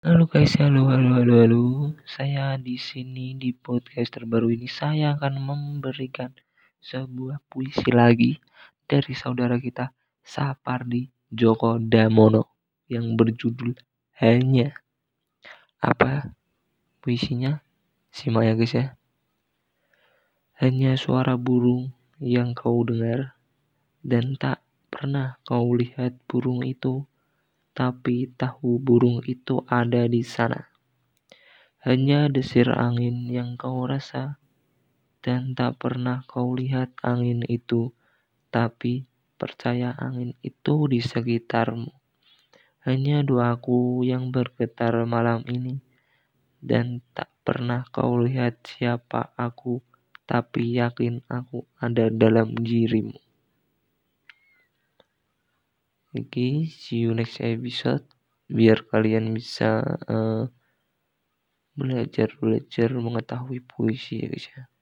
Halo guys, halo. Saya di sini di podcast terbaru ini saya akan memberikan sebuah puisi lagi dari saudara kita Sapardi Djoko Damono yang berjudul Hanya. Apa puisinya? Simak ya guys ya. Hanya suara burung yang kau dengar dan tak pernah kau lihat burung itu, tapi tahu burung itu ada di sana. Hanya desir angin yang kau rasa, dan tak pernah kau lihat angin itu, tapi percaya angin itu di sekitarmu. Hanya doaku yang bergetar malam ini, dan tak pernah kau lihat siapa aku, tapi yakin aku ada dalam dirimu. Oke, see you next episode. Biar kalian bisa belajar mengetahui puisi ya guys ya.